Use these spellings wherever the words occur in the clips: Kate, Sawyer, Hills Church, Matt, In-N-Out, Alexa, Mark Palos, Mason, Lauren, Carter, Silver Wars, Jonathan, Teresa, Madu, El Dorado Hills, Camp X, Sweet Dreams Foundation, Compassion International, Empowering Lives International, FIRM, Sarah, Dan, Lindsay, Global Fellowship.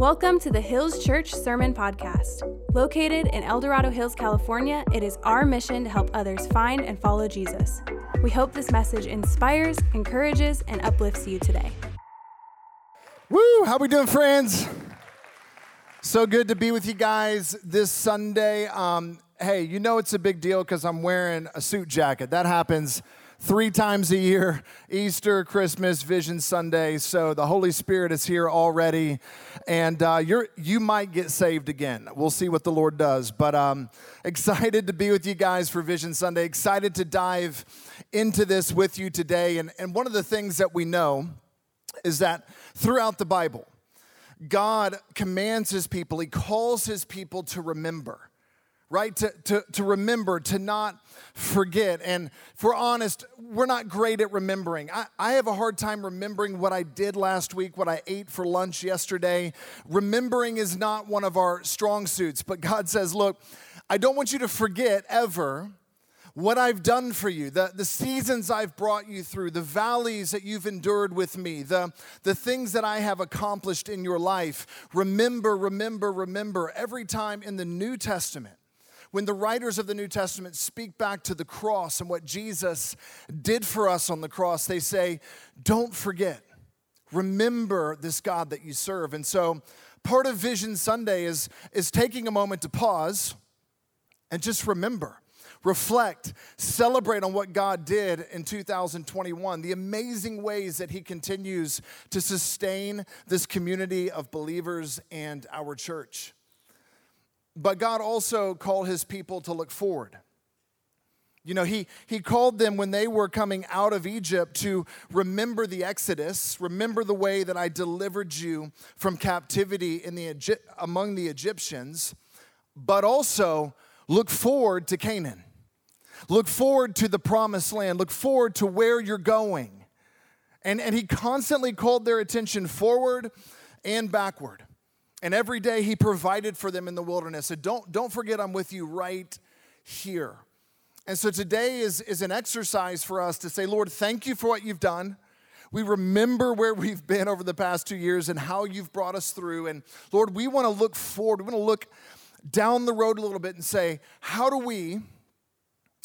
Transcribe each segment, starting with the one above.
Welcome to the Hills Church Sermon Podcast. Located in El Dorado Hills, California, it is our mission to help others find and follow Jesus. We hope this message inspires, encourages, and uplifts you today. Woo! How we doing, friends? So good to be with you guys this Sunday. Hey, you know it's a big deal because I'm wearing a suit jacket. That happens 3 times a year, Easter, Christmas, Vision Sunday. So the Holy Spirit is here already, and you might get saved again. We'll see what the Lord does. But excited to be with you guys for Vision Sunday. Excited to dive into this with you today. And one of the things that we know is that throughout the Bible, God commands his people, he calls his people to remember. Right? To remember, to not forget. And if we're honest, we're not great at remembering. I have a hard time remembering what I did last week, what I ate for lunch yesterday. Remembering is not one of our strong suits. But God says, look, I don't want you to forget ever what I've done for you, the seasons I've brought you through, the valleys that you've endured with me, the things that I have accomplished in your life. Remember, remember, remember. Every time in the New Testament, when the writers of the New Testament speak back to the cross and what Jesus did for us on the cross, they say, don't forget. Remember this God that you serve. And so part of Vision Sunday is taking a moment to pause and just remember, reflect, celebrate on what God did in 2021, the amazing ways that he continues to sustain this community of believers and our church. But God also called his people to look forward. You know, he called them when they were coming out of Egypt to remember the Exodus, remember the way that I delivered you from captivity among the Egyptians, but also look forward to Canaan. Look forward to the promised land. Look forward to where you're going. And he constantly called their attention forward and backward. And every day he provided for them in the wilderness. So don't forget I'm with you right here. And so today is an exercise for us to say, Lord, thank you for what you've done. We remember where we've been over the past 2 years and how you've brought us through. And Lord, we want to look forward. We want to look down the road a little bit and say, how do we,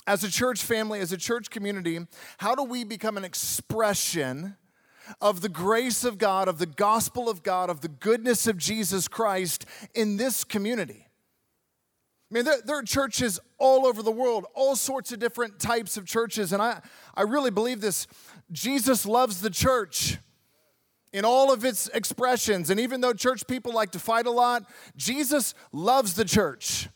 as a church family, as a church community, how do we become an expression of the grace of God, of the gospel of God, of the goodness of Jesus Christ in this community? I mean, there are churches all over the world, all sorts of different types of churches, and I really believe this. Jesus loves the church in all of its expressions, and even though church people like to fight a lot, Jesus loves the church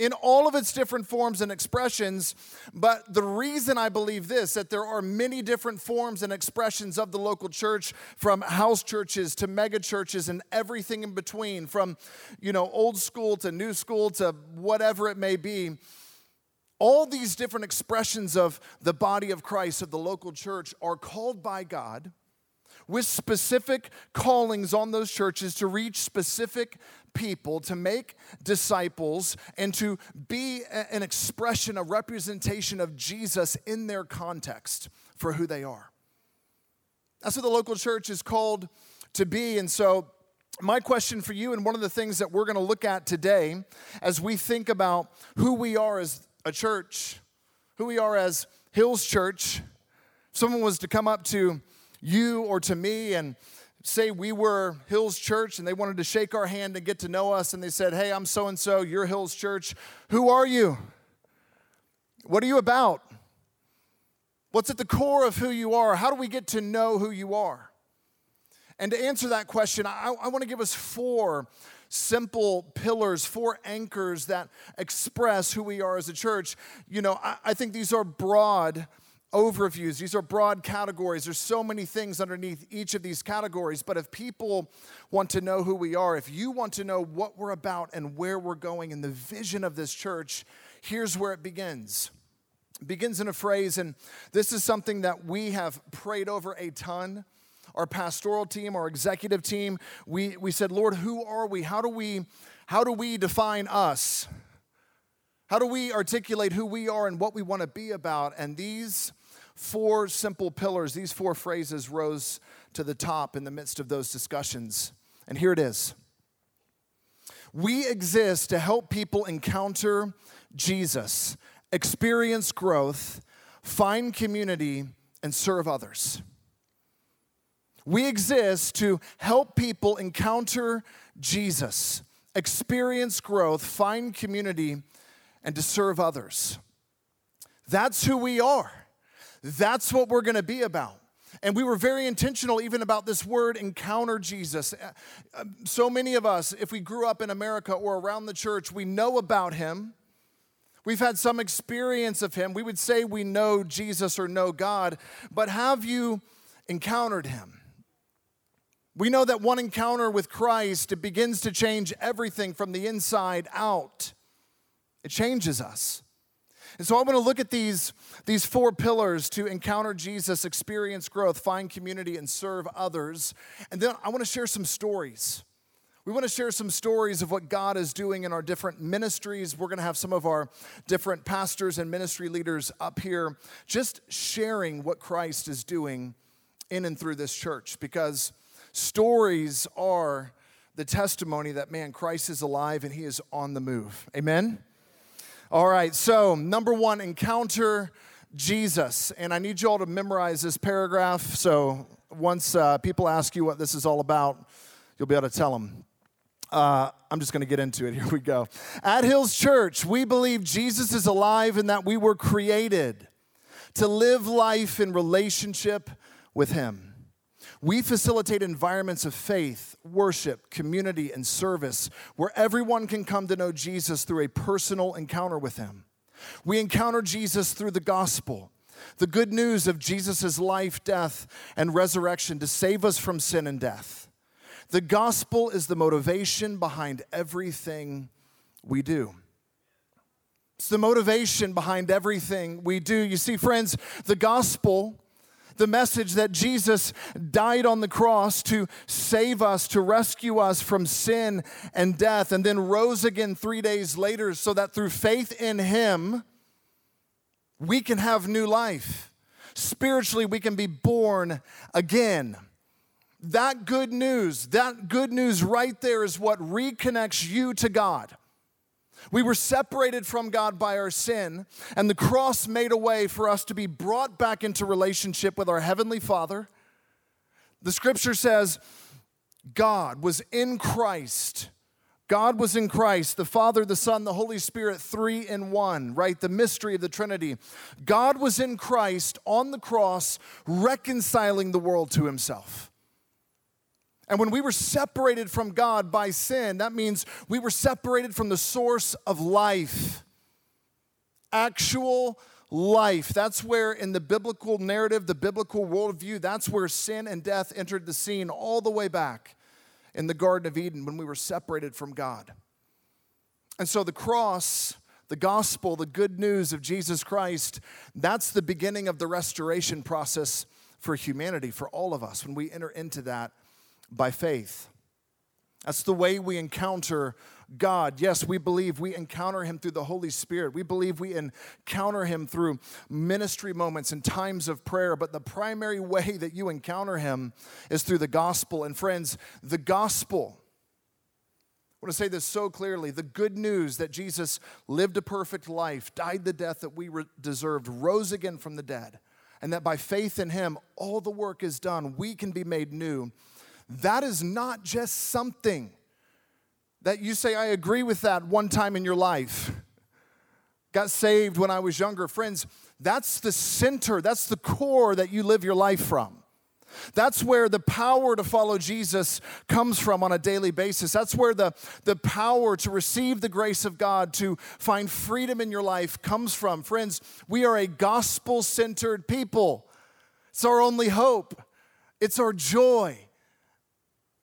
in all of its different forms and expressions. But the reason I believe this, that there are many different forms and expressions of the local church, from house churches to mega churches and everything in between, from, you know, old school to new school to whatever it may be, all these different expressions of the body of Christ, of the local church, are called by God with specific callings on those churches to reach specific people, to make disciples, and to be an expression, a representation of Jesus in their context for who they are. That's what the local church is called to be. And so my question for you, and one of the things that we're going to look at today as we think about who we are as a church, who we are as Hills Church, if someone was to come up to you or to me and say we were Hills Church and they wanted to shake our hand and get to know us, and they said, hey, I'm so-and-so, you're Hills Church. Who are you? What are you about? What's at the core of who you are? How do we get to know who you are? And to answer that question, I want to give us 4 simple pillars, 4 anchors that express who we are as a church. You know, I think these are broad overviews. These are broad categories. There's so many things underneath each of these categories. But if people want to know who we are, if you want to know what we're about and where we're going and the vision of this church, here's where it begins. It begins in a phrase, and this is something that we have prayed over a ton. Our pastoral team, our executive team, we said, Lord, who are we? How do we define us? How do we articulate who we are and what we want to be about? And these 4 simple pillars, these 4 phrases rose to the top in the midst of those discussions. And here it is. We exist to help people encounter Jesus, experience growth, find community, and serve others. We exist to help people encounter Jesus, experience growth, find community, and to serve others. That's who we are. That's what we're going to be about. And we were very intentional even about this word, encounter Jesus. So many of us, if we grew up in America or around the church, we know about him. We've had some experience of him. We would say we know Jesus or know God, but have you encountered him? We know that one encounter with Christ, it begins to change everything from the inside out. It changes us. And so I want to look at these four pillars to encounter Jesus, experience growth, find community, and serve others. And then I want to share some stories. We want to share some stories of what God is doing in our different ministries. We're going to have some of our different pastors and ministry leaders up here just sharing what Christ is doing in and through this church, because stories are the testimony that, man, Christ is alive and he is on the move. Amen? All right, so number one, encounter Jesus. And I need you all to memorize this paragraph. So once people ask you what this is all about, you'll be able to tell them. I'm just going to get into it. Here we go. At Hills Church, we believe Jesus is alive and that we were created to live life in relationship with him. We facilitate environments of faith, worship, community, and service where everyone can come to know Jesus through a personal encounter with him. We encounter Jesus through the gospel, the good news of Jesus' life, death, and resurrection to save us from sin and death. The gospel is the motivation behind everything we do. It's the motivation behind everything we do. You see, friends, the gospel, the message that Jesus died on the cross to save us, to rescue us from sin and death, and then rose again 3 days later so that through faith in him, we can have new life. Spiritually, we can be born again. That good news right there is what reconnects you to God. We were separated from God by our sin, and the cross made a way for us to be brought back into relationship with our Heavenly Father. The scripture says, God was in Christ. God was in Christ, the Father, the Son, the Holy Spirit, three in one, right? The mystery of the Trinity. God was in Christ on the cross, reconciling the world to himself. And when we were separated from God by sin, that means we were separated from the source of life, actual life. That's where in the biblical narrative, the biblical worldview, that's where sin and death entered the scene all the way back in the Garden of Eden when we were separated from God. And so the cross, the gospel, the good news of Jesus Christ, that's the beginning of the restoration process for humanity, for all of us, when we enter into that by faith. That's the way we encounter God. Yes, we believe we encounter him through the Holy Spirit. We believe we encounter him through ministry moments and times of prayer. But the primary way that you encounter him is through the gospel. And friends, the gospel, I want to say this so clearly, the good news that Jesus lived a perfect life, died the death that we deserved, rose again from the dead, and that by faith in him, all the work is done. We can be made new. That is not just something that you say, I agree with that one time in your life. Got saved when I was younger. Friends, that's the center, that's the core that you live your life from. That's where the power to follow Jesus comes from on a daily basis. That's where the power to receive the grace of God, to find freedom in your life comes from. Friends, we are a gospel-centered people. It's our only hope. It's our joy.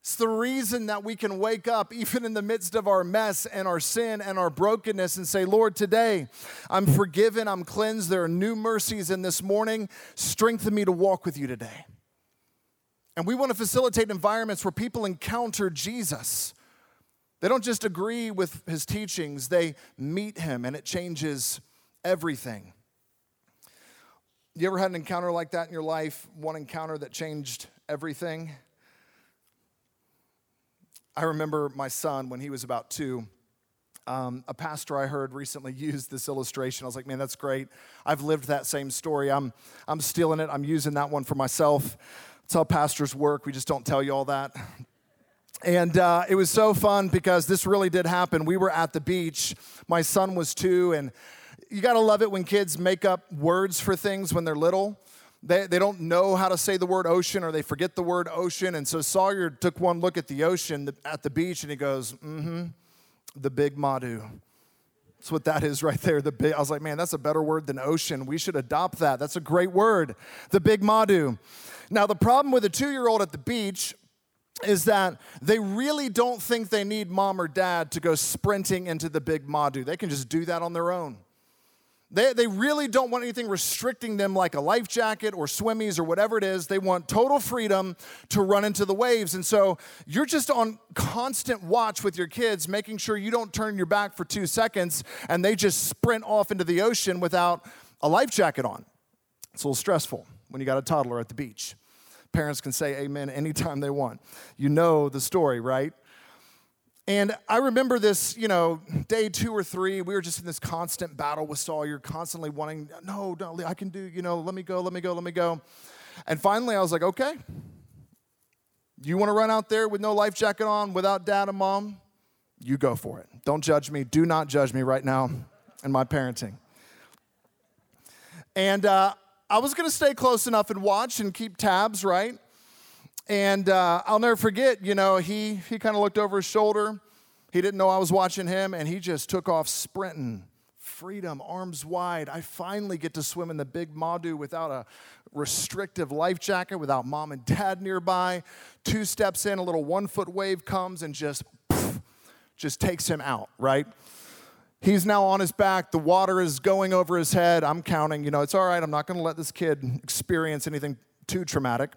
It's the reason that we can wake up even in the midst of our mess and our sin and our brokenness and say, Lord, today I'm forgiven, I'm cleansed, there are new mercies in this morning. Strengthen me to walk with you today. And we want to facilitate environments where people encounter Jesus. They don't just agree with his teachings, they meet him and it changes everything. You ever had an encounter like that in your life? One encounter that changed everything? I remember my son when he was about 2. A pastor I heard recently used this illustration. I was like, man, that's great. I've lived that same story. I'm stealing it. I'm using that one for myself. That's how pastors work. We just don't tell you all that. And it was so fun because this really did happen. We were at the beach. My son was 2, and you got to love it when kids make up words for things when they're little. They don't know how to say the word ocean, or they forget the word ocean. And so Sawyer took one look at the ocean at the beach, and he goes, the big Madu. That's what that is right there. The big. I was like, man, that's a better word than ocean. We should adopt that. That's a great word, the big Madu. Now, the problem with a 2-year-old at the beach is that they really don't think they need mom or dad to go sprinting into the big Madu. They can just do that on their own. They really don't want anything restricting them, like a life jacket or swimmies or whatever it is. They want total freedom to run into the waves. And so you're just on constant watch with your kids, making sure you don't turn your back for 2 seconds, and they just sprint off into the ocean without a life jacket on. It's a little stressful when you got a toddler at the beach. Parents can say amen anytime they want. You know the story, right? And I remember this, day 2 or 3, we were just in this constant battle with Sawyer, constantly wanting, no, I can do, let me go. And finally, I was like, okay, you want to run out there with no life jacket on, without dad and mom? You go for it. Don't judge me. Do not judge me right now in my parenting. And I was going to stay close enough and watch and keep tabs, right? And I'll never forget, he kind of looked over his shoulder. He didn't know I was watching him, and he just took off sprinting. Freedom, arms wide. I finally get to swim in the big Madu without a restrictive life jacket, without mom and dad nearby. 2 steps in, a little 1-foot wave comes and just takes him out, right? He's now on his back. The water is going over his head. I'm counting. It's all right. I'm not going to let this kid experience anything too traumatic.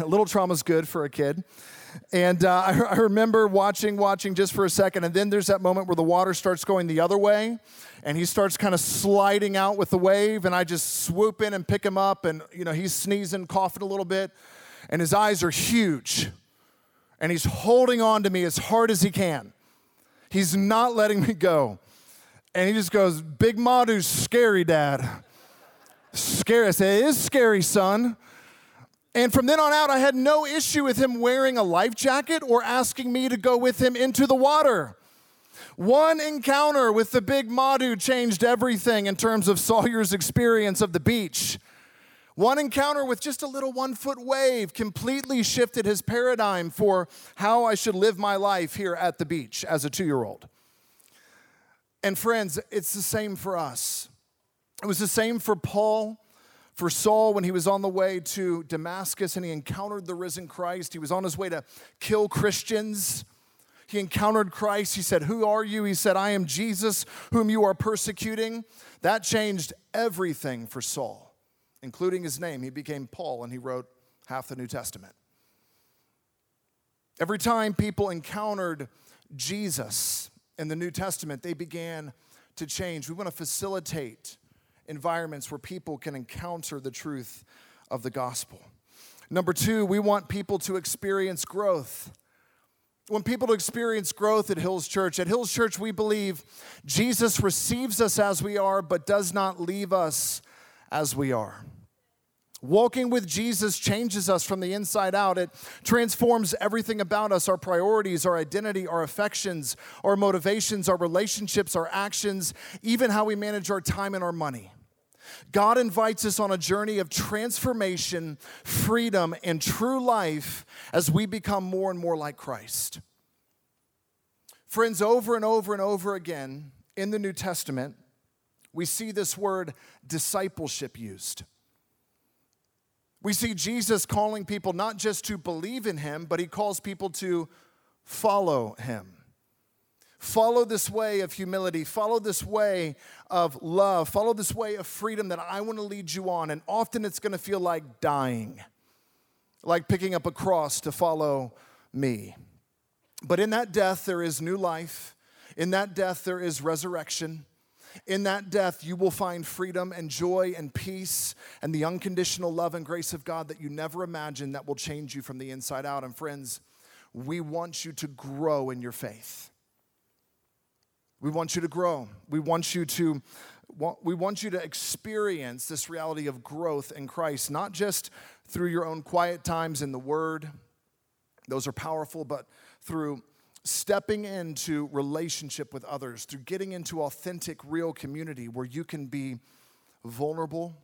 A little trauma's good for a kid. And I remember watching just for a second, and then there's that moment where the water starts going the other way, and he starts kind of sliding out with the wave, and I just swoop in and pick him up, and, he's sneezing, coughing a little bit, and his eyes are huge, and he's holding on to me as hard as he can. He's not letting me go. And he just goes, "Big Madu's scary, Dad." Scary. I said, "It is scary, son." And from then on out, I had no issue with him wearing a life jacket or asking me to go with him into the water. One encounter with the big Madu changed everything in terms of Sawyer's experience of the beach. One encounter with just a little 1-foot wave completely shifted his paradigm for how I should live my life here at the beach as a 2-year-old. And friends, it's the same for us. It was the same for Paul. For Saul, when he was on the way to Damascus and he encountered the risen Christ, he was on his way to kill Christians. He encountered Christ. He said, "Who are you?" He said, "I am Jesus, whom you are persecuting." That changed everything for Saul, including his name. He became Paul, and he wrote half the New Testament. Every time people encountered Jesus in the New Testament, they began to change. We want to facilitate environments where people can encounter the truth of the gospel. Number 2, we want people to experience growth. We want people to experience growth at Hills Church. At Hills Church, we believe Jesus receives us as we are, but does not leave us as we are. Walking with Jesus changes us from the inside out. It transforms everything about us, our priorities, our identity, our affections, our motivations, our relationships, our actions, even how we manage our time and our money. God invites us on a journey of transformation, freedom, and true life as we become more and more like Christ. Friends, over and over and over again in the New Testament, we see this word discipleship used. We see Jesus calling people not just to believe in him, but he calls people to follow him. Follow this way of humility. Follow this way of love. Follow this way of freedom that I want to lead you on. And often it's going to feel like dying, like picking up a cross to follow me. But in that death, there is new life. In that death, there is resurrection. In that death, you will find freedom and joy and peace and the unconditional love and grace of God that you never imagined, that will change you from the inside out. And friends, We want you to grow in your faith. We want you to grow. We want you to experience this reality of growth in Christ, not just through your own quiet times in the Word. Those are powerful, but through stepping into relationship with others, through getting into authentic, real community where you can be vulnerable,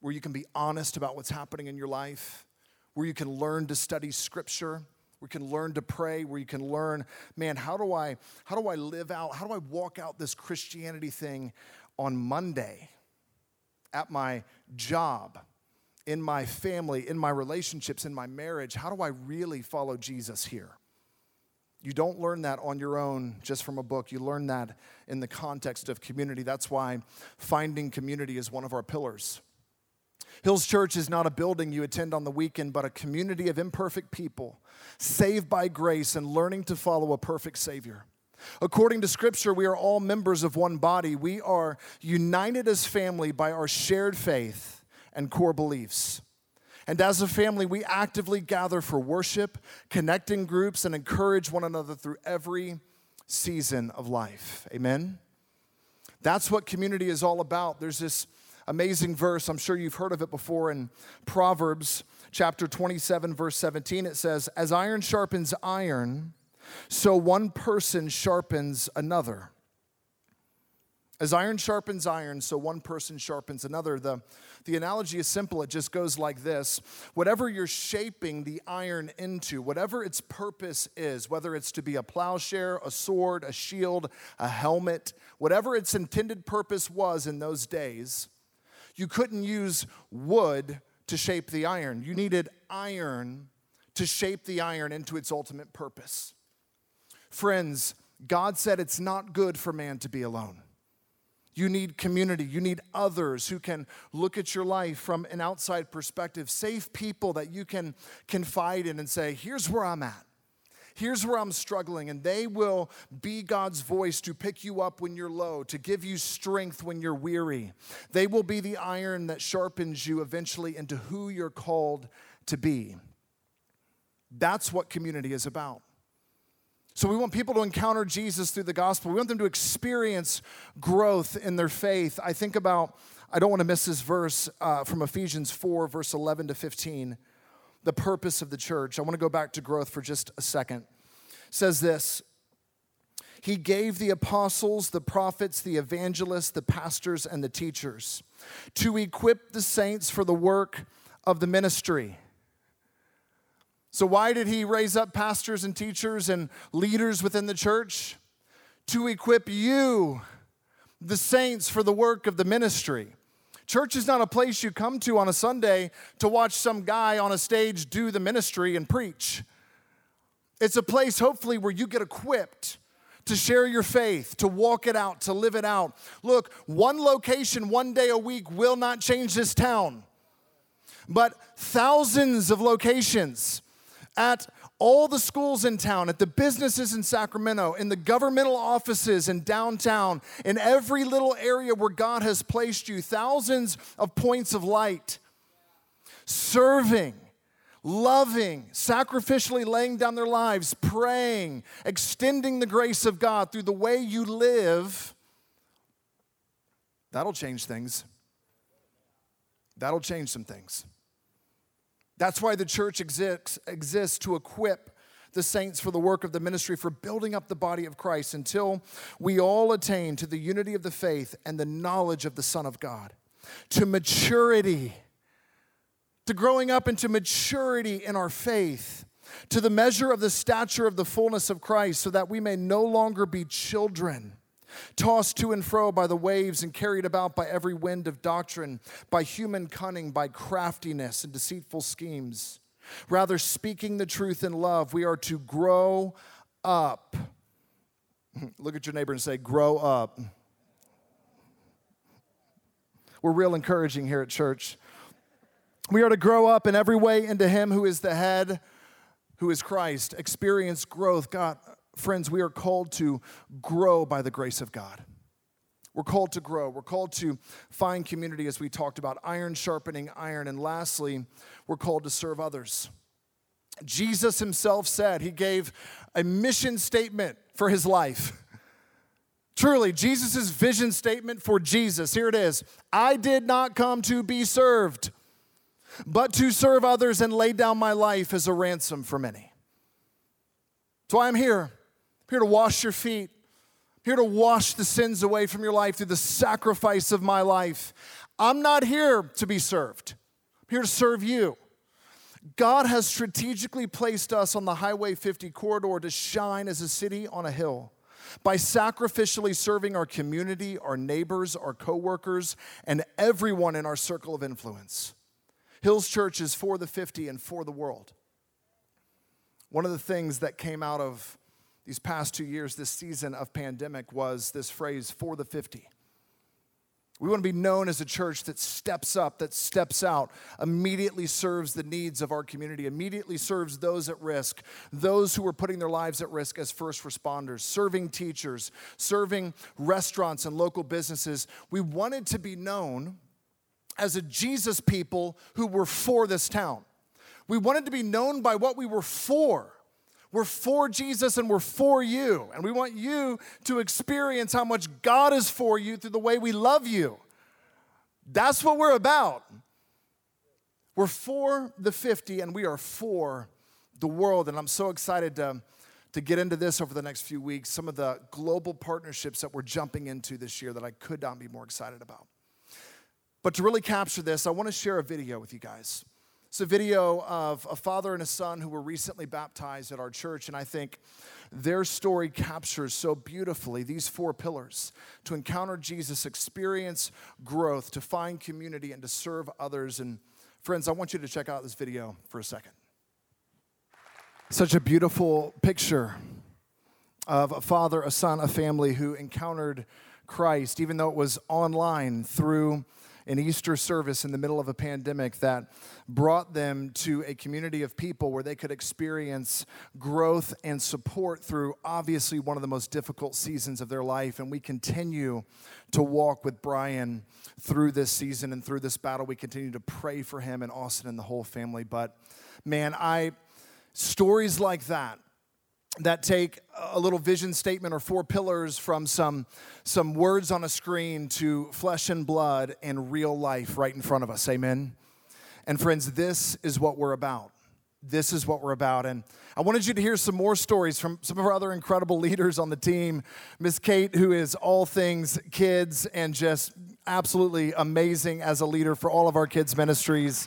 where you can be honest about what's happening in your life, where you can learn to study Scripture, where you can learn to pray, where you can learn, man, how do I live out, how do I walk out this Christianity thing on Monday at my job, in my family, in my relationships, in my marriage? How do I really follow Jesus here? You don't learn that on your own just from a book. You learn that in the context of community. That's why finding community is one of our pillars. Hills Church is not a building you attend on the weekend, but a community of imperfect people, saved by grace and learning to follow a perfect Savior. According to Scripture, we are all members of one body. We are united as family by our shared faith and core beliefs. And as a family, we actively gather for worship, connect in groups, and encourage one another through every season of life. Amen? That's what community is all about. There's this amazing verse, I'm sure you've heard of it before, in Proverbs chapter 27, verse 17. It says, "As iron sharpens iron, so one person sharpens another." As iron sharpens iron, so one person sharpens another. The analogy is simple. It just goes like this. Whatever you're shaping the iron into, whatever its purpose is, whether it's to be a plowshare, a sword, a shield, a helmet, whatever its intended purpose was in those days, you couldn't use wood to shape the iron. You needed iron to shape the iron into its ultimate purpose. Friends, God said it's not good for man to be alone. You need community. You need others who can look at your life from an outside perspective, safe people that you can confide in and say, here's where I'm at. Here's where I'm struggling, and they will be God's voice to pick you up when you're low, to give you strength when you're weary. They will be the iron that sharpens you eventually into who you're called to be. That's what community is about. So we want people to encounter Jesus through the gospel. We want them to experience growth in their faith. I don't want to miss this verse from Ephesians 4, verse 11 to 15. The purpose of the church. I want to go back to growth for just a second. It says this: He gave the apostles, the prophets, the evangelists, the pastors, and the teachers to equip the saints for the work of the ministry. So why did he raise up pastors and teachers and leaders within the church? To equip you, the saints, for the work of the ministry. Church is not a place you come to on a Sunday to watch some guy on a stage do the ministry and preach. It's a place, hopefully, where you get equipped to share your faith, to walk it out, to live it out. Look, one location, one day a week will not change this town. But thousands of locations at all the schools in town, at the businesses in Sacramento, in the governmental offices in downtown, in every little area where God has placed you, thousands of points of light, serving, loving, sacrificially laying down their lives, praying, extending the grace of God through the way you live. That'll change things. That'll change some things. That's why the church exists to equip the saints for the work of the ministry, for building up the body of Christ until we all attain to the unity of the faith and the knowledge of the Son of God, to maturity, to growing up into maturity in our faith, to the measure of the stature of the fullness of Christ, so that we may no longer be children, tossed to and fro by the waves and carried about by every wind of doctrine, by human cunning, by craftiness and deceitful schemes. Rather, speaking the truth in love, we are to grow up. Look at your neighbor and say, grow up. We're real encouraging here at church. We are to grow up in every way into Him who is the head, who is Christ. Experience growth. God, friends, we are called to grow by the grace of God. We're called to grow. We're called to find community, as we talked about, iron sharpening iron. And lastly, we're called to serve others. Jesus himself said. He gave a mission statement for his life. Truly, Jesus' vision statement for Jesus. Here it is. I did not come to be served, but to serve others and lay down my life as a ransom for many. That's why I'm here. I'm here to wash your feet. I'm here to wash the sins away from your life through the sacrifice of my life. I'm not here to be served. I'm here to serve you. God has strategically placed us on the Highway 50 corridor to shine as a city on a hill by sacrificially serving our community, our neighbors, our coworkers, and everyone in our circle of influence. Hills Church is for the 50 and for the world. One of the things that came out of these past 2 years, this season of pandemic, was this phrase, for the 50. We want to be known as a church that steps up, that steps out, immediately serves the needs of our community, immediately serves those at risk, those who are putting their lives at risk as first responders, serving teachers, serving restaurants and local businesses. We wanted to be known as a Jesus people who were for this town. We wanted to be known by what we were for. We're for Jesus and we're for you. And we want you to experience how much God is for you through the way we love you. That's what we're about. We're for the 50 and we are for the world. And I'm so excited to get into this over the next few weeks, some of the global partnerships that we're jumping into this year that I could not be more excited about. But to really capture this, I want to share a video with you guys. It's a video of a father and a son who were recently baptized at our church, and I think their story captures so beautifully these four pillars: to encounter Jesus, experience growth, to find community, and to serve others. And friends, I want you to check out this video for a second. Such a beautiful picture of a father, a son, a family who encountered Christ, even though it was online through an Easter service in the middle of a pandemic that brought them to a community of people where they could experience growth and support through obviously one of the most difficult seasons of their life. And we continue to walk with Brian through this season and through this battle. We continue to pray for him and Austin and the whole family. But man, stories like that take a little vision statement or four pillars from some words on a screen to flesh and blood and real life right in front of us. Amen? And friends, this is what we're about. This is what we're about. And I wanted you to hear some more stories from some of our other incredible leaders on the team. Miss Kate, who is all things kids and just absolutely amazing as a leader for all of our kids' ministries.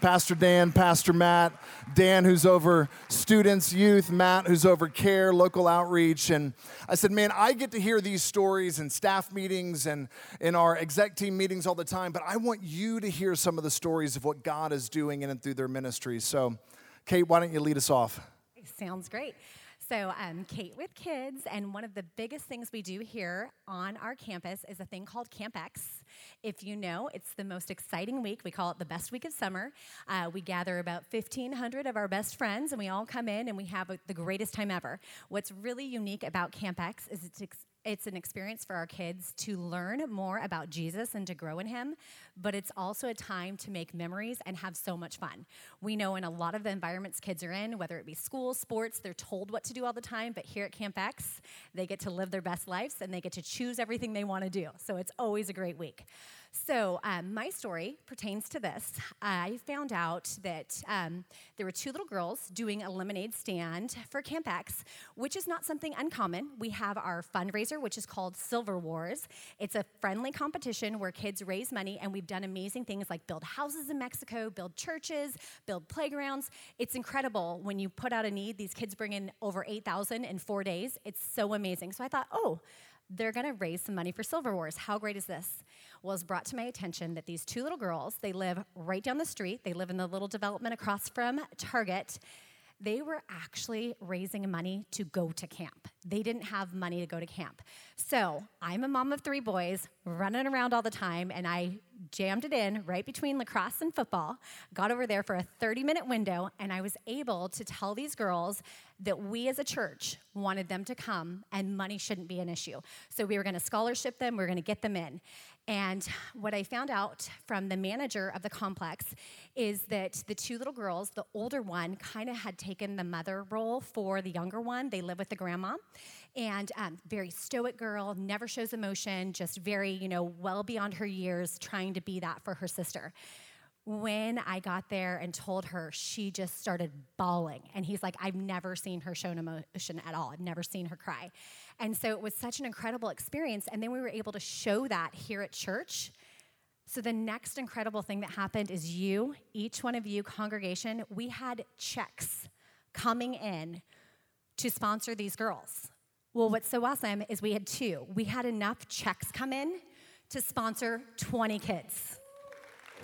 Pastor Dan, Pastor Matt, Dan who's over students, youth, Matt who's over care, local outreach. And I said, man, I get to hear these stories in staff meetings and in our exec team meetings all the time, but I want you to hear some of the stories of what God is doing in and through their ministries. So, Kate, why don't you lead us off? Sounds great. So Kate with Kids, and one of the biggest things we do here on our campus is a thing called Camp X. If you know, it's the most exciting week. We call it the best week of summer. We gather about 1,500 of our best friends, and we all come in, and we have the greatest time ever. What's really unique about Camp X is it's an experience for our kids to learn more about Jesus and to grow in him, but it's also a time to make memories and have so much fun. We know in a lot of the environments kids are in, whether it be school, sports, they're told what to do all the time, but here at Camp X, they get to live their best lives and they get to choose everything they want to do. So it's always a great week. So my story pertains to this. I found out that there were two little girls doing a lemonade stand for Camp X, which is not something uncommon. We have our fundraiser, which is called Silver Wars. It's a friendly competition where kids raise money, and we've done amazing things like build houses in Mexico, build churches, build playgrounds. It's incredible when you put out a need. These kids bring in over 8,000 in 4 days. It's so amazing. So I thought, oh, they're going to raise some money for Silver Wars. How great is this? Well, it's brought to my attention that these two little girls, they live right down the street. They live in the little development across from Target. They were actually raising money to go to camp. They didn't have money to go to camp. So I'm a mom of three boys. running around all the time, and I jammed it in right between lacrosse and football, got over there for a 30-minute window, and I was able to tell these girls that we as a church wanted them to come, and money shouldn't be an issue. So we were going to scholarship them, we were going to get them in. And what I found out from the manager of the complex is that the two little girls, the older one kind of had taken the mother role for the younger one. They live with the grandma. And very stoic girl, never shows emotion, just very, well beyond her years, trying to be that for her sister. When I got there and told her, she just started bawling. And he's like, I've never seen her show emotion at all. I've never seen her cry. And so it was such an incredible experience. And then we were able to show that here at church. So the next incredible thing that happened is each one of you, congregation, we had checks coming in to sponsor these girls. Well, what's so awesome is we had two. We had enough checks come in to sponsor 20 kids.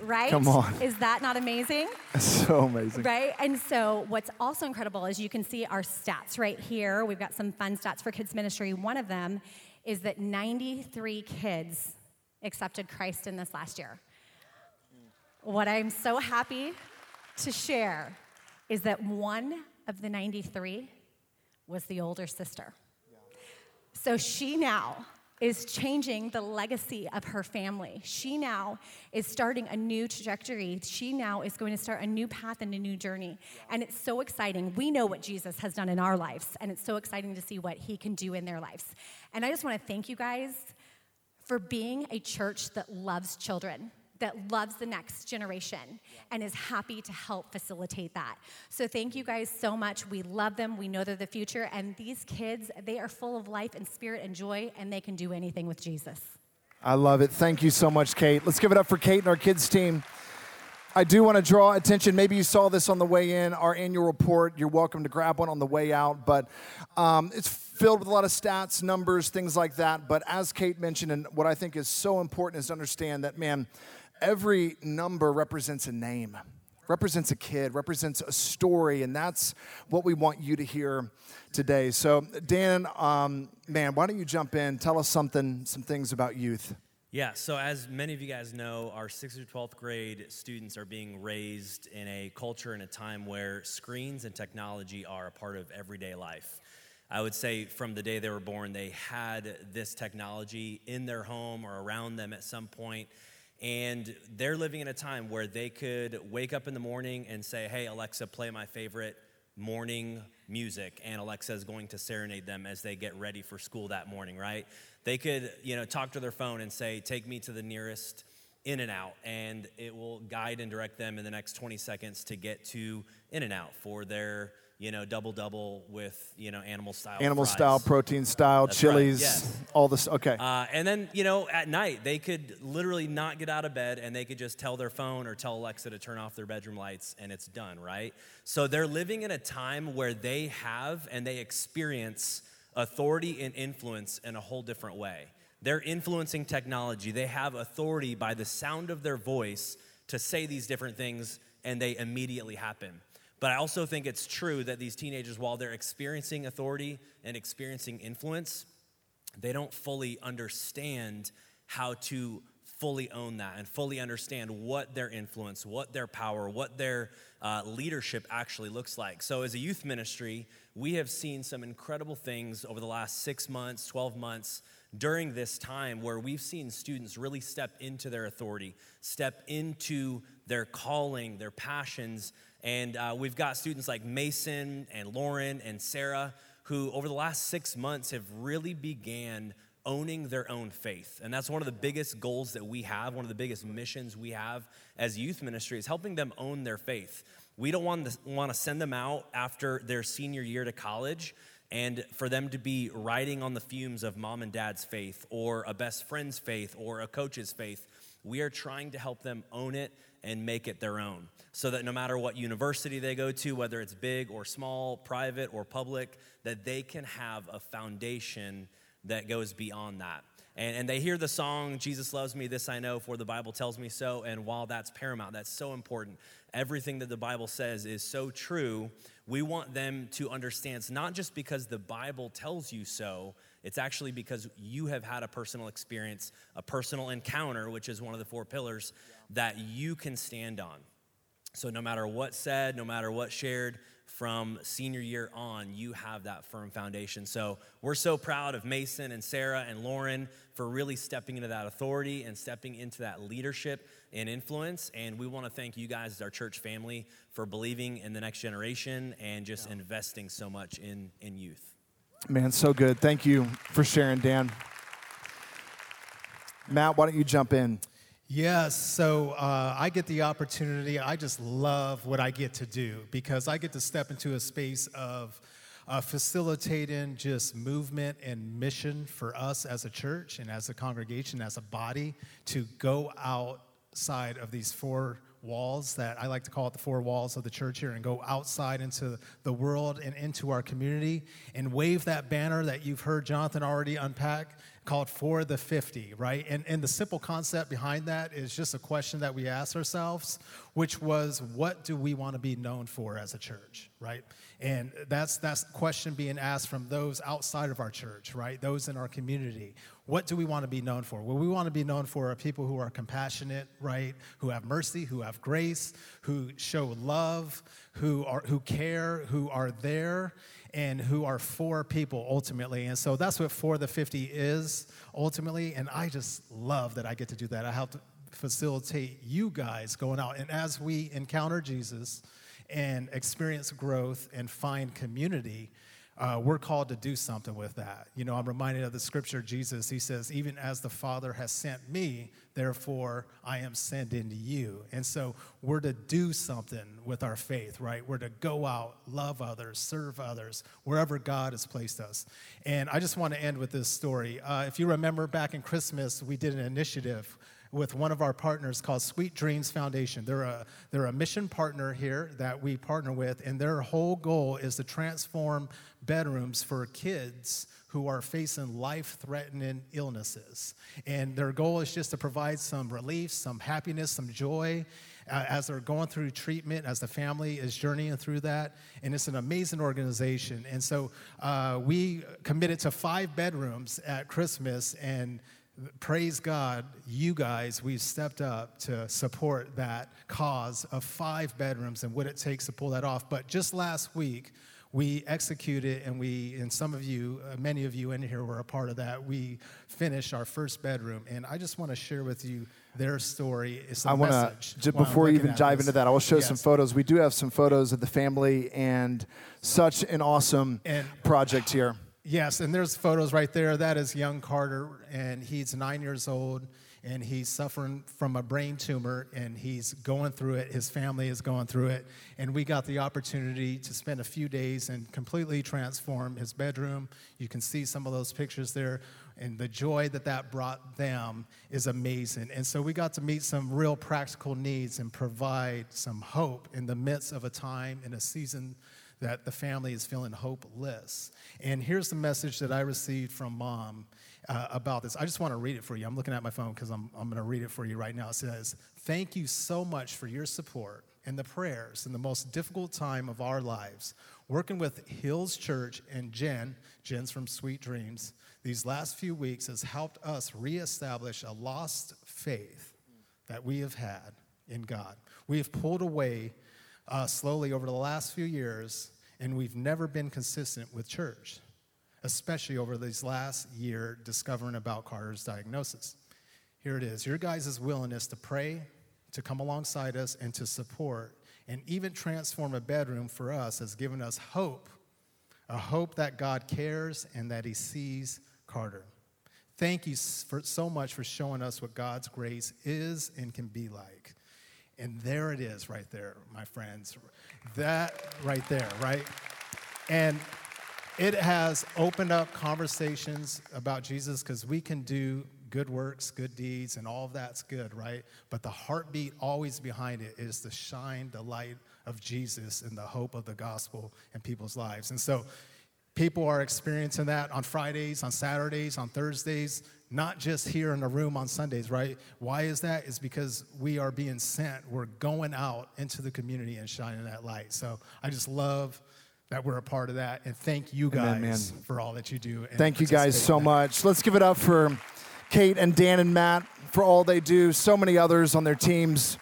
Right? Come on. Is that not amazing? That's so amazing. Right? And so what's also incredible is you can see our stats right here. We've got some fun stats for kids ministry. One of them is that 93 kids accepted Christ in this last year. What I'm so happy to share is that one of the 93 was the older sister. So she now is changing the legacy of her family. She now is starting a new trajectory. She now is going to start a new path and a new journey. And it's so exciting. We know what Jesus has done in our lives, and it's so exciting to see what he can do in their lives. And I just want to thank you guys for being a church that loves children, that loves the next generation, and is happy to help facilitate that. So thank you guys so much. We love them. We know they're the future. And these kids, they are full of life and spirit and joy, and they can do anything with Jesus. I love it. Thank you so much, Kate. Let's give it up for Kate and our kids team. I do want to draw attention. Maybe you saw this on the way in, our annual report. You're welcome to grab one on the way out, but it's filled with a lot of stats, numbers, things like that. But as Kate mentioned, and what I think is so important is to understand that, man, every number represents a name, represents a kid, represents a story, and that's what we want you to hear today. So, Dan, man, why don't you jump in? Tell us some things about youth. Yeah, so as many of you guys know, our 6th through 12th grade students are being raised in a culture and a time where screens and technology are a part of everyday life. I would say from the day they were born, they had this technology in their home or around them at some point. And they're living in a time where they could wake up in the morning and say, hey, Alexa, play my favorite morning music. And Alexa is going to serenade them as they get ready for school that morning, right? They could, talk to their phone and say, take me to the nearest In-N-Out. And it will guide and direct them in the next 20 seconds to get to In-N-Out for their double-double with, animal-style Animal-style, protein-style, chilies, right. Yes. All this, okay. And then, at night, they could literally not get out of bed, and they could just tell their phone or tell Alexa to turn off their bedroom lights, and it's done, right? So they're living in a time where they have and they experience authority and influence in a whole different way. They're influencing technology. They have authority by the sound of their voice to say these different things, and they immediately happen. But I also think it's true that these teenagers, while they're experiencing authority and experiencing influence, they don't fully understand how to fully own that and fully understand what their influence, what their power, what their leadership actually looks like. So as a youth ministry, we have seen some incredible things over the last 6 months, 12 months, during this time where we've seen students really step into their authority, step into their calling, their passions. And we've got students like Mason and Lauren and Sarah who over the last 6 months have really began owning their own faith. And that's one of the biggest goals that we have, one of the biggest missions we have as youth ministry is helping them own their faith. We don't want to send them out after their senior year to college and for them to be riding on the fumes of mom and dad's faith or a best friend's faith or a coach's faith. We are trying to help them own it and make it their own so that no matter what university they go to, whether it's big or small, private or public, that they can have a foundation that goes beyond that. And they hear the song, Jesus Loves Me, This I Know, for the Bible Tells Me So. And while that's paramount, that's so important, everything that the Bible says is so true, we want them to understand it's not just because the Bible tells you so, it's actually because you have had a personal experience, a personal encounter, which is one of the four pillars that you can stand on. So no matter what's said, no matter what's shared, from senior year on, you have that firm foundation. So we're so proud of Mason and Sarah and Lauren for really stepping into that authority and stepping into that leadership and influence. And we want to thank you guys as our church family for believing in the next generation and just investing so much in youth. Man, so good. Thank you for sharing, Dan. Matt, why don't you jump in? Yes, so I get the opportunity. I just love what I get to do because I get to step into a space of facilitating just movement and mission for us as a church and as a congregation, as a body, to go outside of these four walls that I like to call it the four walls of the church here and go outside into the world and into our community and wave that banner that you've heard Jonathan already unpack called For the 50, right? And the simple concept behind that is just a question that we asked ourselves, which was, what do we want to be known for as a church, right? And that's question being asked from those outside of our church, right? Those in our community. What do we want to be known for? Well, we want to be known for are people who are compassionate, right? Who have mercy, who have grace, who show love, who care, who are there, and who are for people ultimately. And so that's what For the 50 is ultimately. And I just love that I get to do that. I help facilitate you guys going out. And as we encounter Jesus and experience growth and find community, we're called to do something with that. You know, I'm reminded of the scripture, Jesus, he says, even as the Father has sent me, therefore I am sending you. And so we're to do something with our faith, right? We're to go out, love others, serve others, wherever God has placed us. And I just want to end with this story. If you remember back in Christmas, we did an initiative with one of our partners called Sweet Dreams Foundation. They're a mission partner here that we partner with, and their whole goal is to transform bedrooms for kids who are facing life-threatening illnesses. And their goal is just to provide some relief, some happiness, some joy as they're going through treatment, as the family is journeying through that. And it's an amazing organization. And so we committed to 5 bedrooms at Christmas, and praise God, you guys, we've stepped up to support that cause of 5 bedrooms and what it takes to pull that off. But just last week, we executed, and some of you, many of you in here were a part of that. We finished our first bedroom, and I just want to share with you their story. It's a message. Before you even dive into that, I will show some photos. We do have some photos of the family, and such an awesome project here. Yes, and there's photos right there. That is young Carter, and he's 9 years old, and he's suffering from a brain tumor, and he's going through it. His family is going through it, and we got the opportunity to spend a few days and completely transform his bedroom. You can see some of those pictures there, and the joy that brought them is amazing. And so we got to meet some real practical needs and provide some hope in the midst of a time and a season that the family is feeling hopeless. And here's the message that I received from Mom about this. I just want to read it for you. I'm looking at my phone because I'm going to read it for you right now. It says, "Thank you so much for your support and the prayers in the most difficult time of our lives. Working with Hills Church and Jen's from Sweet Dreams, these last few weeks has helped us reestablish a lost faith that we have had in God. We have pulled away slowly over the last few years, and we've never been consistent with church, especially over this last year discovering about Carter's diagnosis. Here it is. Your guys' willingness to pray, to come alongside us, and to support, and even transform a bedroom for us has given us hope, a hope that God cares and that he sees Carter. Thank you so much for showing us what God's grace is and can be like." And there it is right there, my friends. That right there, right? And it has opened up conversations about Jesus because we can do good works, good deeds, and all of that's good, right? But the heartbeat always behind it is to shine the light of Jesus and the hope of the gospel in people's lives. And so people are experiencing that on Fridays, on Saturdays, on Thursdays. not just here in the room on Sundays, right? Why is that? It's because we are being sent. We're going out into the community and shining that light. So I just love that we're a part of that. And thank you guys for all that you do. And thank you guys so much. Let's give it up for Kate and Dan and Matt for all they do. So many others on their teams.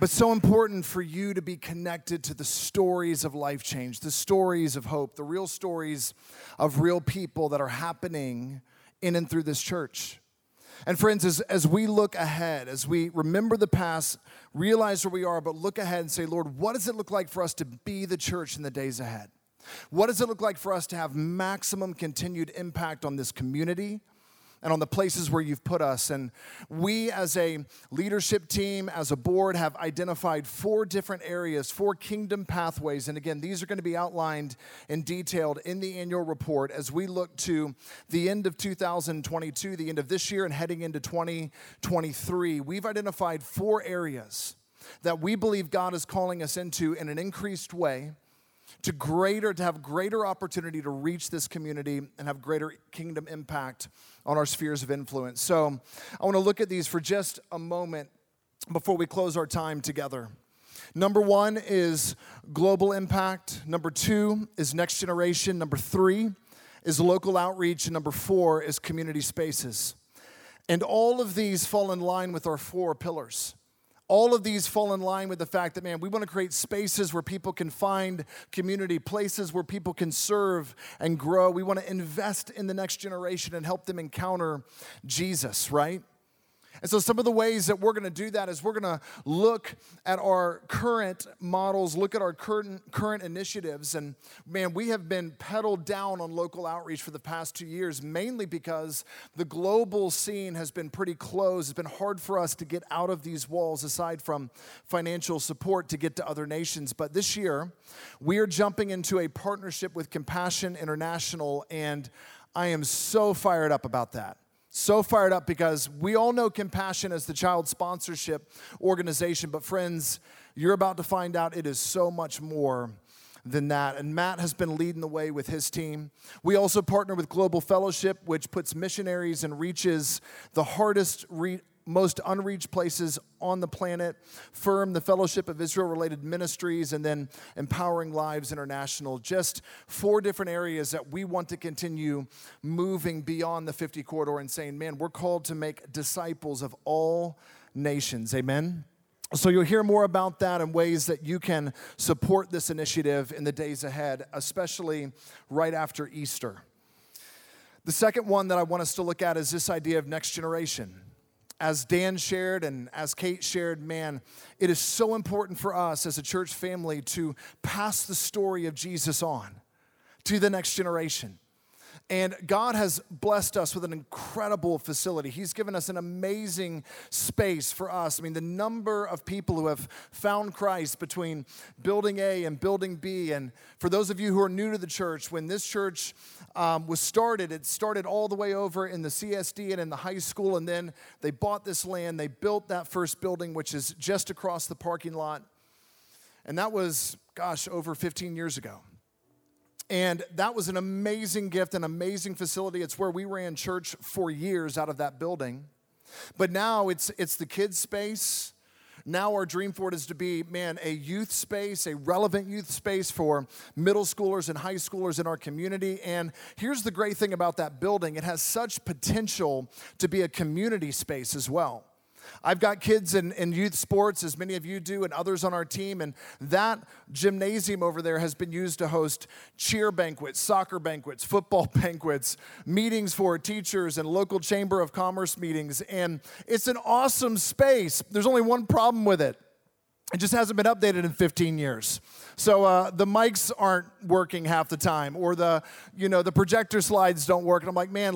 But so important for you to be connected to the stories of life change, the stories of hope, the real stories of real people that are happening in and through this church. And friends, as we look ahead, as we remember the past, realize where we are, but look ahead and say, Lord, what does it look like for us to be the church in the days ahead? What does it look like for us to have maximum continued impact on this community and on the places where you've put us? And we as a leadership team, as a board, have identified 4 different areas, 4 kingdom pathways. And again, these are going to be outlined and detailed in the annual report as we look to the end of 2022, the end of this year, and heading into 2023. We've identified 4 areas that we believe God is calling us into in an increased way, to have greater opportunity to reach this community and have greater kingdom impact on our spheres of influence. So I want to look at these for just a moment before we close our time together. Number 1 is global impact. Number 2 is next generation. Number 3 is local outreach. And number 4 is community spaces. And all of these fall in line with our 4 pillars. All of these fall in line with the fact that, we want to create spaces where people can find community, places where people can serve and grow. We want to invest in the next generation and help them encounter Jesus, right? And so some of the ways that we're going to do that is we're going to look at our current models, look at our current initiatives. And, we have been pedaled down on local outreach for the past 2 years, mainly because the global scene has been pretty closed. It's been hard for us to get out of these walls, aside from financial support, to get to other nations. But this year, we are jumping into a partnership with Compassion International, and I am so fired up about that. So fired up, because we all know Compassion as the child sponsorship organization, but friends, you're about to find out it is so much more than that. And Matt has been leading the way with his team. We also partner with Global Fellowship, which puts missionaries and reaches the most unreached places on the planet. FIRM, the Fellowship of Israel-related ministries, and then Empowering Lives International. Just 4 different areas that we want to continue moving beyond the 50 corridor and saying, we're called to make disciples of all nations. Amen? So you'll hear more about that and ways that you can support this initiative in the days ahead, especially right after Easter. The second one that I want us to look at is this idea of next generation. As Dan shared and as Kate shared, it is so important for us as a church family to pass the story of Jesus on to the next generation. And God has blessed us with an incredible facility. He's given us an amazing space for us. The number of people who have found Christ between building A and building B. And for those of you who are new to the church, when this church was started, it started all the way over in the CSD and in the high school. And then they bought this land. They built that first building, which is just across the parking lot. And that was, over 15 years ago. And that was an amazing gift, an amazing facility. It's where we ran church for years out of that building. But now it's the kids' space. Now our dream for it is to be, a youth space, a relevant youth space for middle schoolers and high schoolers in our community. And here's the great thing about that building. It has such potential to be a community space as well. I've got kids in youth sports, as many of you do, and others on our team. And that gymnasium over there has been used to host cheer banquets, soccer banquets, football banquets, meetings for teachers, and local chamber of commerce meetings. And it's an awesome space. There's only one problem with it. It just hasn't been updated in 15 years. So the mics aren't working half the time, or the projector slides don't work. And I'm like,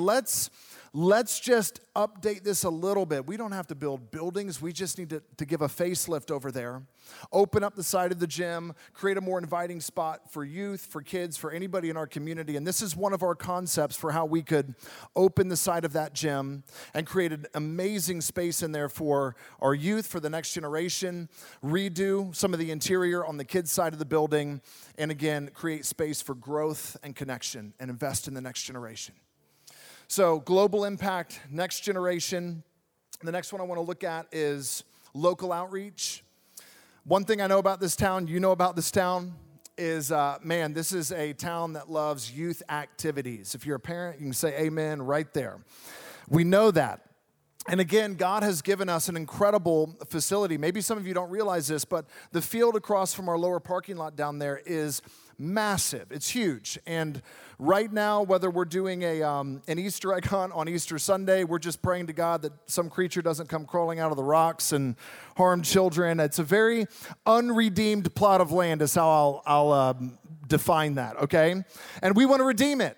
let's just update this a little bit. We don't have to build buildings. We just need to give a facelift over there, open up the side of the gym, create a more inviting spot for youth, for kids, for anybody in our community. And this is one of our concepts for how we could open the side of that gym and create an amazing space in there for our youth, for the next generation, redo some of the interior on the kids' side of the building, and again, create space for growth and connection and invest in the next generation. So global impact, next generation. The next one I want to look at is local outreach. One thing I know about this town, you know about this town, is, man, this is a town that loves youth activities. If you're a parent, you can say amen right there. We know that. And again, God has given us an incredible facility. Maybe some of you don't realize this, but the field across from our lower parking lot down there is massive. It's huge. And right now, whether we're doing a an Easter egg hunt on Easter Sunday, we're just praying to God that some creature doesn't come crawling out of the rocks and harm children. It's a very unredeemed plot of land is how I'll define that, okay? And we want to redeem it.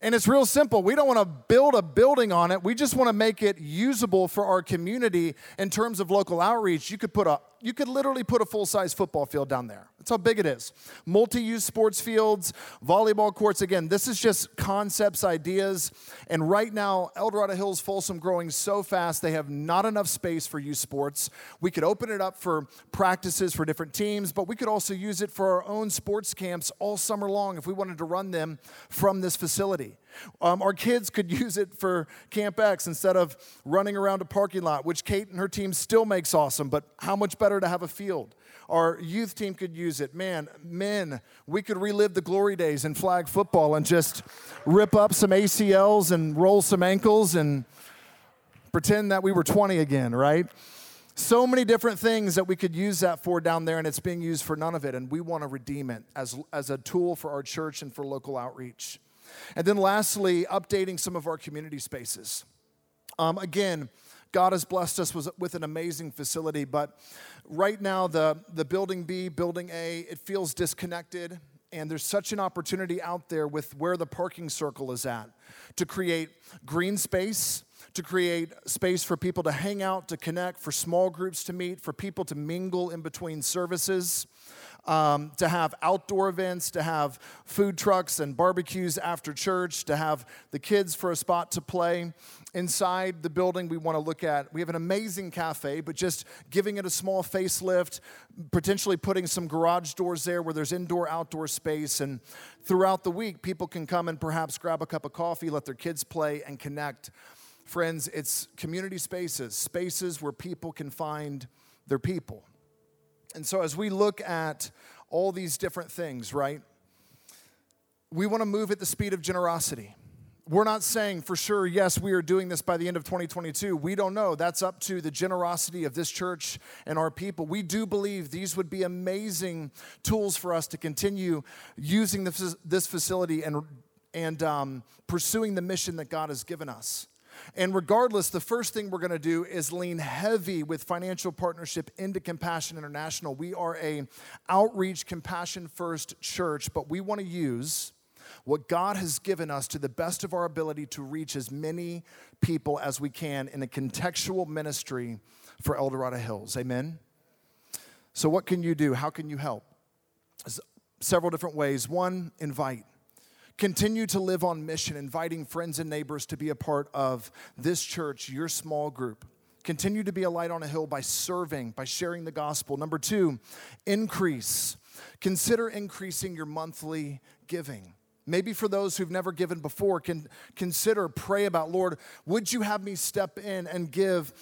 And it's real simple. We don't want to build a building on it. We just want to make it usable for our community in terms of local outreach. You could literally put a full-size football field down there. That's how big it is. Multi-use sports fields, volleyball courts. Again, this is just concepts, ideas. And right now, El Dorado Hills, Folsom growing so fast, they have not enough space for youth sports. We could open it up for practices for different teams, but we could also use it for our own sports camps all summer long if we wanted to run them from this facility. Our kids could use it for Camp X instead of running around a parking lot, which Kate and her team still makes awesome, but how much better to have a field. Our youth team could use it. Man, men, we could relive the glory days in flag football and just rip up some ACLs and roll some ankles and pretend that we were 20 again, right? So many different things that we could use that for down there, and it's being used for none of it, and we want to redeem it as a tool for our church and for local outreach. And then lastly, updating some of our community spaces. Again, God has blessed us with an amazing facility, but right now the Building B, Building A, it feels disconnected, and there's such an opportunity out there with where the parking circle is at to create green space, to create space for people to hang out, to connect, for small groups to meet, for people to mingle in between services. To have outdoor events, to have food trucks and barbecues after church, to have the kids for a spot to play. Inside the building, we want to look at, we have an amazing cafe, but just giving it a small facelift, potentially putting some garage doors there where there's indoor, outdoor space. And throughout the week, people can come and perhaps grab a cup of coffee, let their kids play and connect. Friends, it's community spaces, spaces where people can find their people. And so as we look at all these different things, right, we want to move at the speed of generosity. We're not saying for sure, yes, we are doing this by the end of 2022. We don't know. That's up to the generosity of this church and our people. We do believe these would be amazing tools for us to continue using this facility and pursuing the mission that God has given us. And regardless, the first thing we're going to do is lean heavy with financial partnership into Compassion International. We are a outreach, compassion-first church, but we want to use what God has given us to the best of our ability to reach as many people as we can in a contextual ministry for El Dorado Hills. Amen? So what can you do? How can you help? There's several different ways. One, invite. Continue to live on mission, inviting friends and neighbors to be a part of this church, your small group. Continue to be a light on a hill by serving, by sharing the gospel. Number two, increase. Consider increasing your monthly giving. Maybe for those who've never given before, consider, pray about, Lord, would you have me step in and give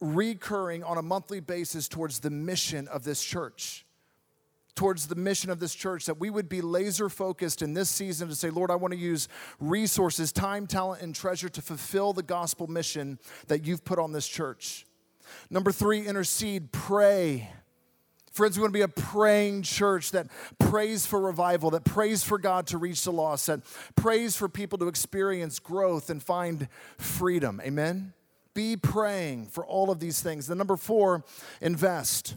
recurring on a monthly basis towards the mission of this church? Towards the mission of this church, that we would be laser-focused in this season to say, Lord, I want to use resources, time, talent, and treasure to fulfill the gospel mission that you've put on this church. Number three, intercede, pray. Friends, we want to be a praying church that prays for revival, that prays for God to reach the lost, that prays for people to experience growth and find freedom. Amen? Be praying for all of these things. Then number four, invest.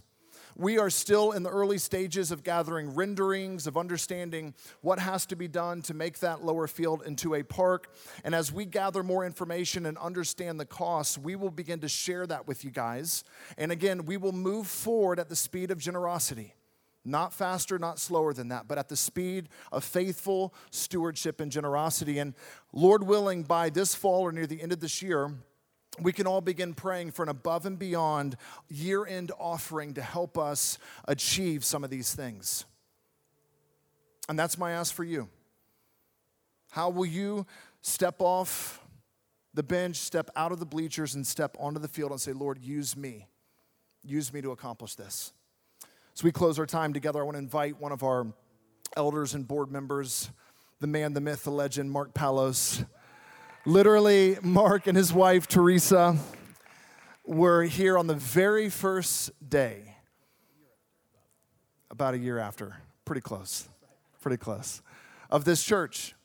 We are still in the early stages of gathering renderings, of understanding what has to be done to make that lower field into a park. And as we gather more information and understand the costs, we will begin to share that with you guys. And again, we will move forward at the speed of generosity. Not faster, not slower than that, but at the speed of faithful stewardship and generosity. And Lord willing, by this fall or near the end of this year, we can all begin praying for an above and beyond year-end offering to help us achieve some of these things. And that's my ask for you. How will you step off the bench, step out of the bleachers, and step onto the field and say, Lord, use me. Use me to accomplish this. So we close our time together. I want to invite one of our elders and board members, the man, the myth, the legend, Mark Palos. Literally, Mark and his wife, Teresa, were here on the very first day, about a year after. Pretty close, of this church.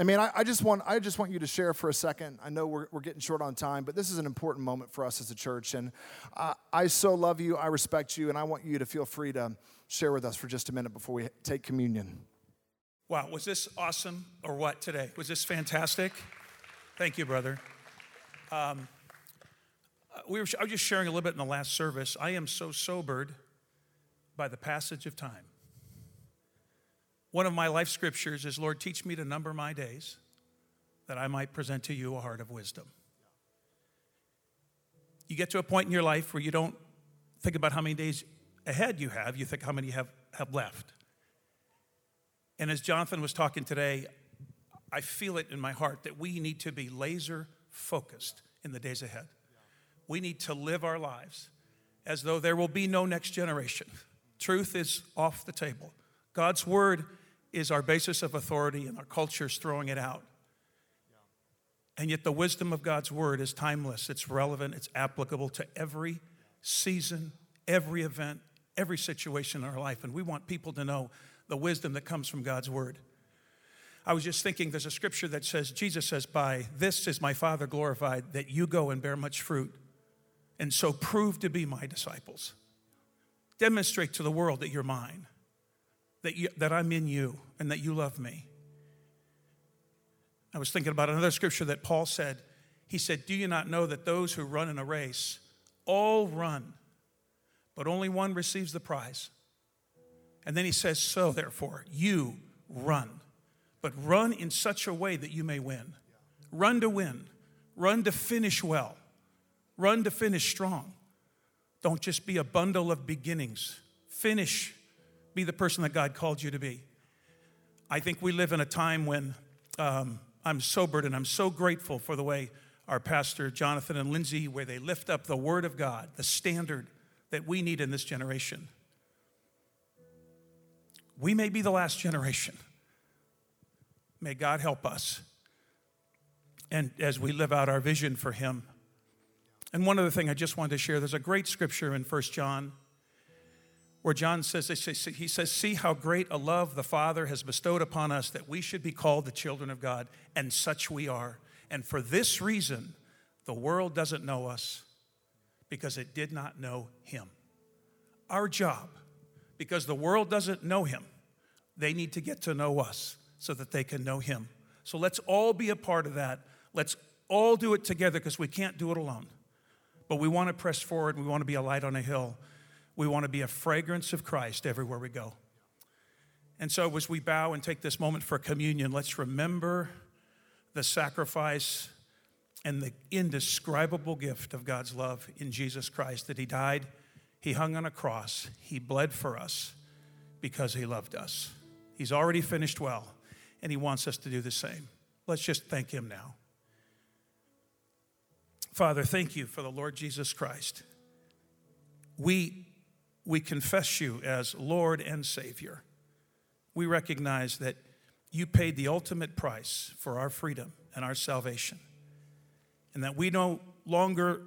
I mean, I just want you to share for a second. I know we're getting short on time, but this is an important moment for us as a church. And I so love you, I respect you, and I want you to feel free to share with us for just a minute before we take communion. Wow, was this awesome or what today? Was this fantastic? Thank you, brother. I was just sharing a little bit in the last service. I am so sobered by the passage of time. One of my life scriptures is, Lord, teach me to number my days that I might present to you a heart of wisdom. You get to a point in your life where you don't think about how many days ahead you have. You think how many you have left. And as Jonathan was talking today, I feel it in my heart that we need to be laser focused in the days ahead. We need to live our lives as though there will be no next generation. Truth is off the table. God's word is our basis of authority, and our culture is throwing it out. And yet the wisdom of God's word is timeless. It's relevant. It's applicable to every season, every event, every situation in our life. And we want people to know the wisdom that comes from God's word. I was just thinking, there's a scripture that says, Jesus says, by this is my Father glorified, that you go and bear much fruit, and so prove to be my disciples. Demonstrate to the world that you're mine. That I'm in you and that you love me. I was thinking about another scripture that Paul said. He said, do you not know that those who run in a race all run, but only one receives the prize? And then he says, so therefore, you run, but run in such a way that you may win. Run to win. Run to finish well. Run to finish strong. Don't just be a bundle of beginnings. Finish. Be the person that God called you to be. I think we live in a time when I'm sobered, and I'm so grateful for the way our pastor, Jonathan and Lindsay, where they lift up the word of God, the standard that we need in this generation. We may be the last generation. May God help us. And as we live out our vision for him. And one other thing I just wanted to share, there's a great scripture in 1 John where John says, he says, see how great a love the Father has bestowed upon us that we should be called the children of God, and such we are. And for this reason, the world doesn't know us because it did not know him. Our job, because the world doesn't know him, they need to get to know us so that they can know him. So let's all be a part of that. Let's all do it together because we can't do it alone. But we want to press forward. We want to be a light on a hill. We want to be a fragrance of Christ everywhere we go. And so as we bow and take this moment for communion, let's remember the sacrifice and the indescribable gift of God's love in Jesus Christ, that he died, he hung on a cross, he bled for us because he loved us. He's already finished well, and he wants us to do the same. Let's just thank him now. Father, thank you for the Lord Jesus Christ. We confess you as Lord and Savior. We recognize that you paid the ultimate price for our freedom and our salvation, and that we no longer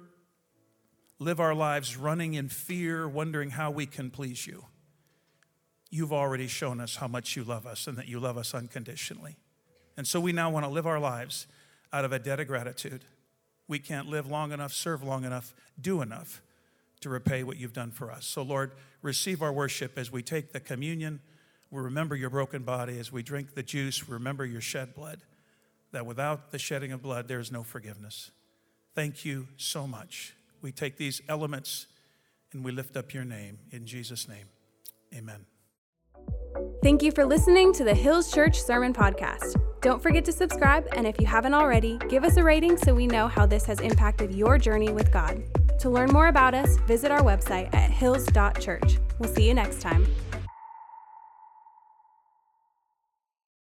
live our lives running in fear, wondering how we can please you. You've already shown us how much you love us and that you love us unconditionally. And so we now want to live our lives out of a debt of gratitude. We can't live long enough, serve long enough, do enough to repay what you've done for us. So Lord, receive our worship as we take the communion. We remember your broken body. As we drink the juice, remember your shed blood, that without the shedding of blood, there is no forgiveness. Thank you so much. We take these elements and we lift up your name. In Jesus' name, amen. Thank you for listening to the Hills Church Sermon Podcast. Don't forget to subscribe, and if you haven't already, give us a rating so we know how this has impacted your journey with God. To learn more about us, visit our website at hills.church. We'll see you next time.